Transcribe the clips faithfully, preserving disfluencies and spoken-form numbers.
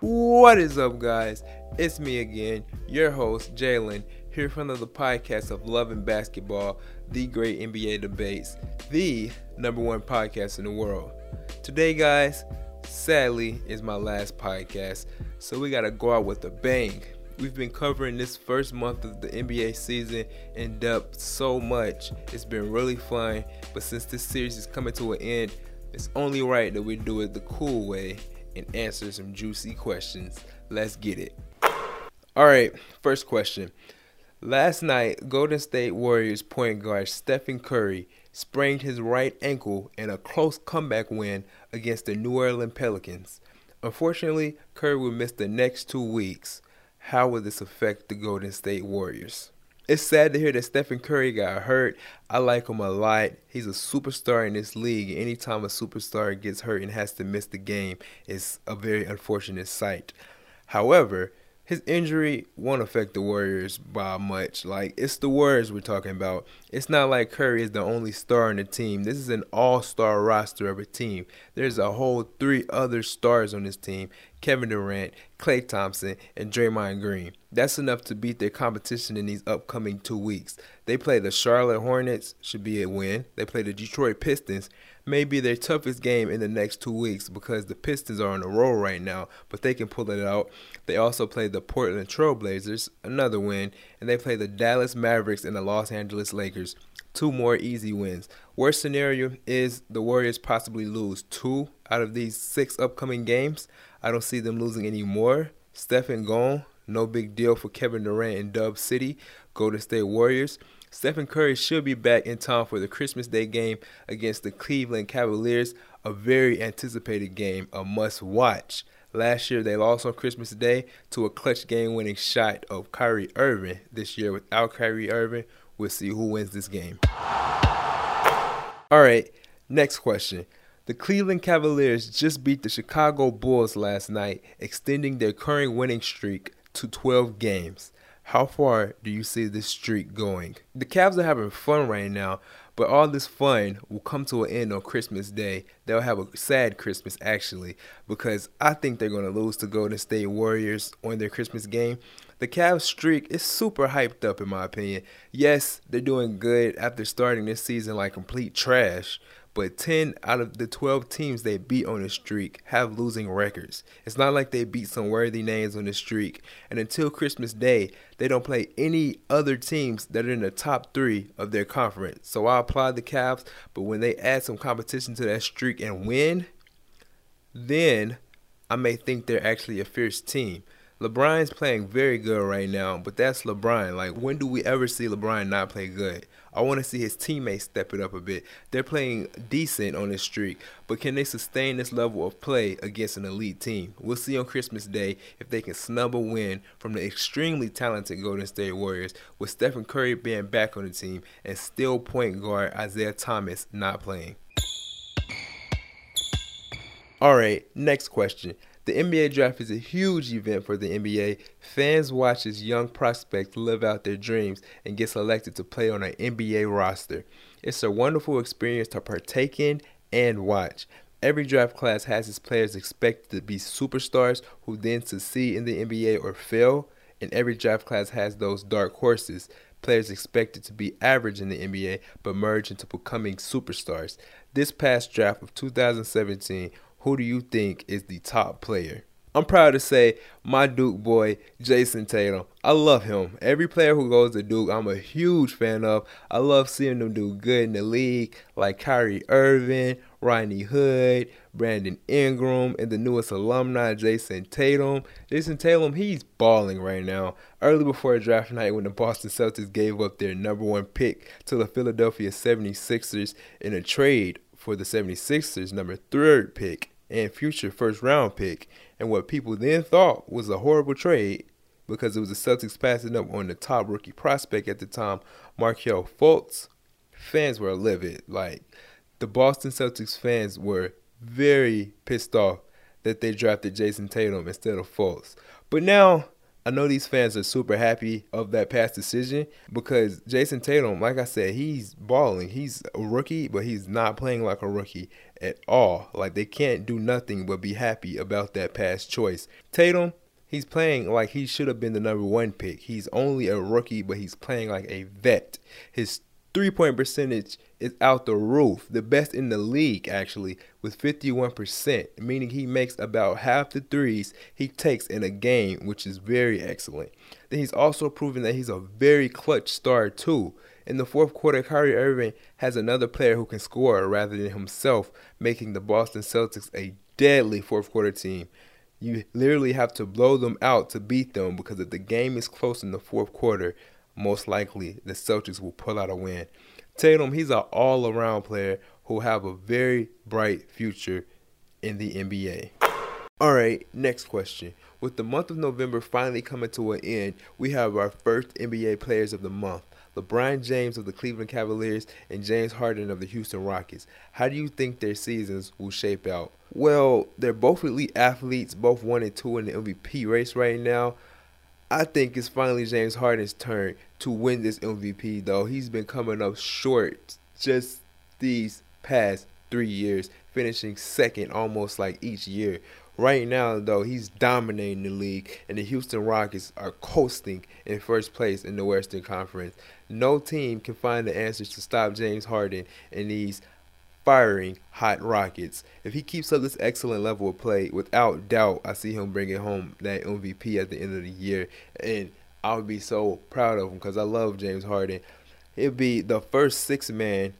What is up, guys? It's me again, your host Jalen, here from the podcast of Love and Basketball, the great N B A debates, the number one podcast in the world. Today, guys, sadly, is my last podcast, so we gotta go out with a bang. We've been covering this first month of the N B A season in depth so much. It's been really fun, but since this series is coming to an end, it's only right that we do it the cool way and answer some juicy questions. Let's get it. Alright, first question. Last night, Golden State Warriors point guard Stephen Curry sprained his right ankle in a close comeback win against the New Orleans Pelicans. Unfortunately, Curry will miss the next two weeks. How will this affect the Golden State Warriors? It's sad to hear that Stephen Curry got hurt. I like him a lot. He's a superstar in this league. Anytime a superstar gets hurt and has to miss the game, it's a very unfortunate sight. However, his injury won't affect the Warriors by much. Like, it's the Warriors we're talking about. It's not like Curry is the only star on the team. This is an all-star roster of a team. There's a whole three other stars on this team: Kevin Durant, Klay Thompson, and Draymond Green. That's enough to beat their competition in these upcoming two weeks. They play the Charlotte Hornets, should be a win. They play the Detroit Pistons, maybe their toughest game in the next two weeks because the Pistons are on a roll right now, but they can pull it out. They also play the Portland Trail Blazers, another win, and they play the Dallas Mavericks and the Los Angeles Lakers. Two more easy wins. Worst scenario is the Warriors possibly lose two out of these six upcoming games. I don't see them losing any more. Stephen gone, no big deal for Kevin Durant in Dub City. Golden State Warriors. Stephen Curry should be back in time for the Christmas Day game against the Cleveland Cavaliers, a very anticipated game, a must-watch. Last year, they lost on Christmas Day to a clutch game-winning shot of Kyrie Irving. This year, without Kyrie Irving, we'll see who wins this game. All right, next question. The Cleveland Cavaliers just beat the Chicago Bulls last night, extending their current winning streak to twelve games. How far do you see this streak going? The Cavs are having fun right now, but all this fun will come to an end on Christmas Day. They'll have a sad Christmas, actually, because I think they're going to lose to Golden State Warriors on their Christmas game. The Cavs streak is super hyped up, in my opinion. Yes, they're doing good after starting this season like complete trash, but ten out of the twelve teams they beat on the streak have losing records. It's not like they beat some worthy names on the streak. And until Christmas Day, they don't play any other teams that are in the top three of their conference. So I applaud the Cavs, but when they add some competition to that streak and win, then I may think they're actually a fierce team. LeBron's playing very good right now, but that's LeBron. Like, when do we ever see LeBron not play good? I want to see his teammates step it up a bit. They're playing decent on this streak, but can they sustain this level of play against an elite team? We'll see on Christmas Day if they can snub a win from the extremely talented Golden State Warriors, with Stephen Curry being back on the team and still point guard Isaiah Thomas not playing. All right, next question. The N B A draft is a huge event for the N B A. Fans watch as young prospects live out their dreams and get selected to play on an N B A roster. It's a wonderful experience to partake in and watch. Every draft class has its players expected to be superstars who then succeed in the N B A or fail, and every draft class has those dark horses, players expected to be average in the N B A but merge into becoming superstars. This past draft of two thousand seventeen, who do you think is the top player? I'm proud to say my Duke boy, Jayson Tatum. I love him. Every player who goes to Duke, I'm a huge fan of. I love seeing them do good in the league, like Kyrie Irving, Rodney Hood, Brandon Ingram, and the newest alumni, Jayson Tatum. Jayson Tatum, he's balling right now. Early before draft night, when the Boston Celtics gave up their number one pick to the Philadelphia seventy-sixers in a trade for the seventy-sixers number third pick and future first round pick, and what people then thought was a horrible trade because it was the Celtics passing up on the top rookie prospect at the time, Markelle Fultz, fans were livid. Like, the Boston Celtics fans were very pissed off that they drafted Jayson Tatum instead of Fultz. But now, I know these fans are super happy of that past decision because Jayson Tatum, like I said, he's balling. He's a rookie, but he's not playing like a rookie at all. Like, they can't do nothing but be happy about that past choice. Tatum, he's playing like he should have been the number one pick. He's only a rookie, but he's playing like a vet. His three-point percentage is out the roof, the best in the league, actually, with fifty-one percent, meaning he makes about half the threes he takes in a game, which is very excellent. Then he's also proven that he's a very clutch star, too. In the fourth quarter, Kyrie Irving has another player who can score rather than himself, making the Boston Celtics a deadly fourth-quarter team. You literally have to blow them out to beat them because if the game is close in the fourth quarter, most likely the Celtics will pull out a win. Tatum, he's an all-around player who have a very bright future in the N B A. All right, next question. With the month of November finally coming to an end, we have our first N B A players of the month. LeBron James of the Cleveland Cavaliers and James Harden of the Houston Rockets. How do you think their seasons will shape out? Well, they're both elite athletes, both one and two in the M V P race right now. I think it's finally James Harden's turn to win this M V P, though. He's been coming up short just these past three years, finishing second almost like each year. Right now, though, he's dominating the league, and the Houston Rockets are coasting in first place in the Western Conference. No team can find the answers to stop James Harden in these firing hot Rockets. If he keeps up this excellent level of play, without doubt, I see him bringing home that M V P at the end of the year, and I would be so proud of him because I love James Harden. It'd be the first six man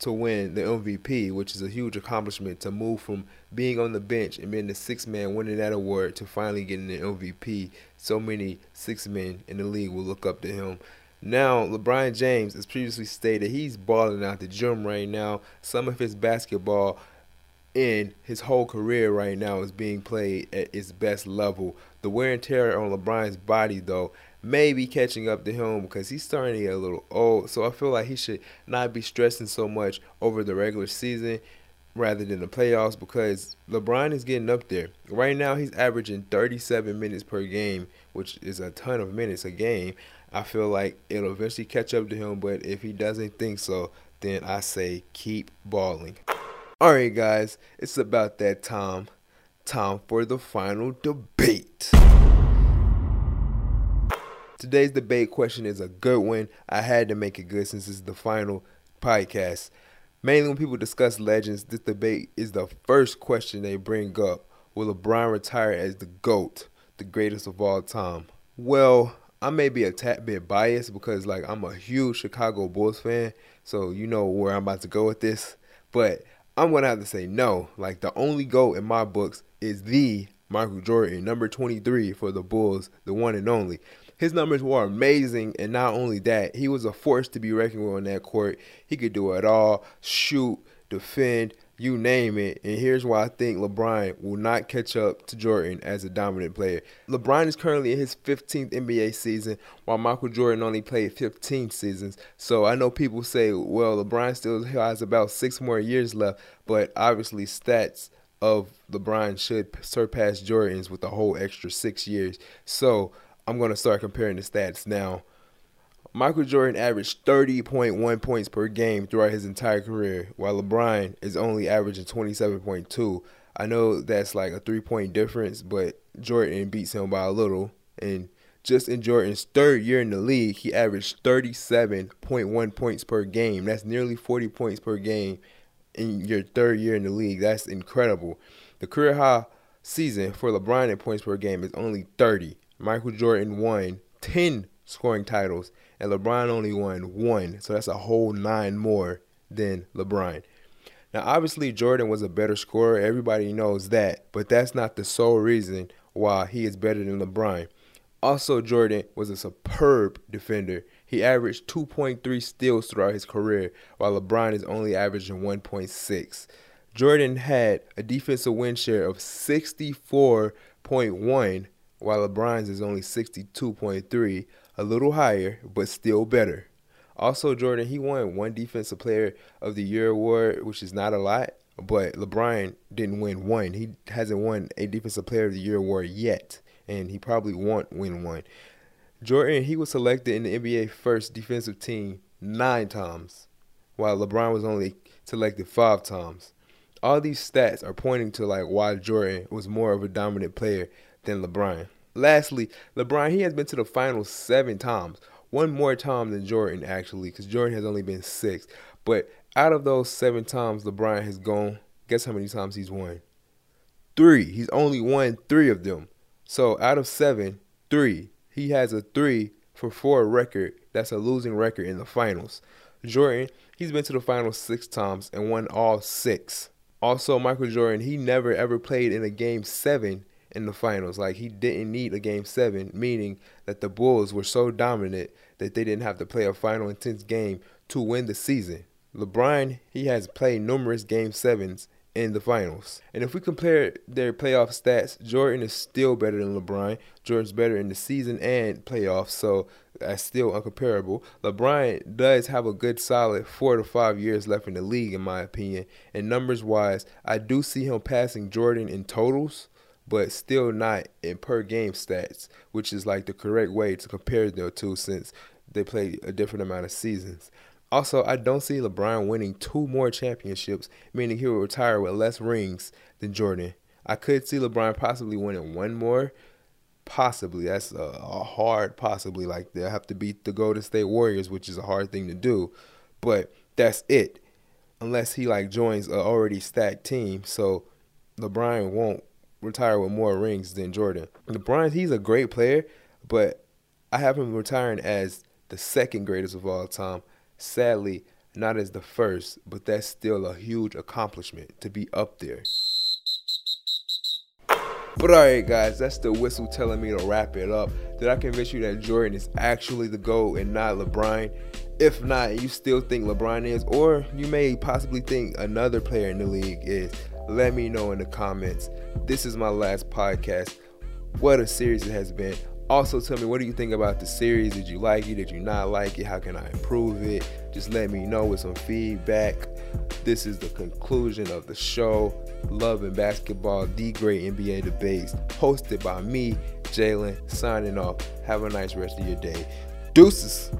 to win the M V P, which is a huge accomplishment, to move from being on the bench and being the sixth man winning that award to finally getting the M V P. So many six men in the league will look up to him. Now, LeBron James, as previously stated, he's balling out the gym right now. Some of his basketball in his whole career right now is being played at its best level. The wear and tear on LeBron's body, though, may be catching up to him because he's starting to get a little old. So I feel like he should not be stressing so much over the regular season rather than the playoffs because LeBron is getting up there. Right now, he's averaging thirty-seven minutes per game, which is a ton of minutes a game. I feel like it'll eventually catch up to him, but if he doesn't think so, then I say keep balling. All right, guys, it's about that time. Time for the final debate. Today's debate question is a good one. I had to make it good since it's the final podcast. Mainly when people discuss legends, this debate is the first question they bring up. Will LeBron retire as the GOAT, the greatest of all time? Well, I may be a tad bit biased because, like, I'm a huge Chicago Bulls fan, so you know where I'm about to go with this. But I'm going to have to say no. Like, the only GOAT in my books is the Michael Jordan, number twenty-three for the Bulls, the one and only. His numbers were amazing, and not only that, he was a force to be reckoned with on that court. He could do it all, shoot, defend, you name it. And here's why I think LeBron will not catch up to Jordan as a dominant player. LeBron is currently in his fifteenth N B A season, while Michael Jordan only played fifteen seasons. So I know people say, well, LeBron still has about six more years left, but obviously stats of LeBron should surpass Jordan's with a whole extra six years. So I'm going to start comparing the stats now. Michael Jordan averaged thirty point one points per game throughout his entire career, while LeBron is only averaging twenty-seven point two. I know that's like a three-point difference, but Jordan beats him by a little. And just in Jordan's third year in the league, he averaged thirty-seven point one points per game. That's nearly forty points per game in your third year in the league. That's incredible. The career high season for LeBron in points per game is only thirty. Michael Jordan won ten scoring titles, and LeBron only won one, so that's a whole nine more than LeBron. Now, obviously, Jordan was a better scorer. Everybody knows that, but that's not the sole reason why he is better than LeBron. Also, Jordan was a superb defender. He averaged two point three steals throughout his career, while LeBron is only averaging one point six. Jordan had a defensive win share of sixty-four point one, while LeBron's is only sixty-two point three, a little higher, but still better. Also, Jordan, he won one Defensive Player of the Year award, which is not a lot, But LeBron didn't win one. He hasn't won a Defensive Player of the Year award yet, and he probably won't win one. Jordan, he was selected in the N B A first defensive team nine times, while LeBron was only selected five times. All these stats are pointing to like why Jordan was more of a dominant player than LeBron. Lastly, LeBron, he has been to the finals seven times. One more time than Jordan, actually, because Jordan has only been six. But out of those seven times LeBron has gone, guess how many times he's won? Three. He's only won three of them. So out of seven, three. He has a three for four record. That's a losing record in the finals. Jordan, he's been to the finals six times and won all six. Also, Michael Jordan, he never ever played in a game seven in the finals. Like, he didn't need a game seven, meaning that the Bulls were so dominant that they didn't have to play a final intense game to win the season. LeBron, he has played numerous game sevens in the finals. And if we compare their playoff stats, Jordan is still better than LeBron. Jordan's better in the season and playoffs, so that's still uncomparable. LeBron does have a good solid four to five years left in the league, in my opinion. And numbers-wise, I do see him passing Jordan in totals, but still not in per-game stats, which is like the correct way to compare the two since they play a different amount of seasons. Also, I don't see LeBron winning two more championships, meaning he will retire with less rings than Jordan. I could see LeBron possibly winning one more. Possibly. That's a, a hard possibly. Like, they'll have to beat the Golden State Warriors, which is a hard thing to do. But that's it. Unless he, like, joins an already stacked team. So, LeBron won't retire with more rings than Jordan. LeBron, he's a great player, but I have him retiring as the second greatest of all time. Sadly, not as the first, but that's still a huge accomplishment to be up there. But alright guys, that's the whistle telling me to wrap it up. Did I convince you that Jordan is actually the GOAT and not LeBron? If not, you still think LeBron is, or you may possibly think another player in the league is. Let me know in the comments. This is my last podcast. What a series it has been. Also, tell me, what do you think about the series? Did you like it? Did you not like it? How can I improve it? Just let me know with some feedback. This is the conclusion of the show, Love and Basketball, the Great N B A Debates, hosted by me, Jalen, signing off. Have a nice rest of your day. Deuces.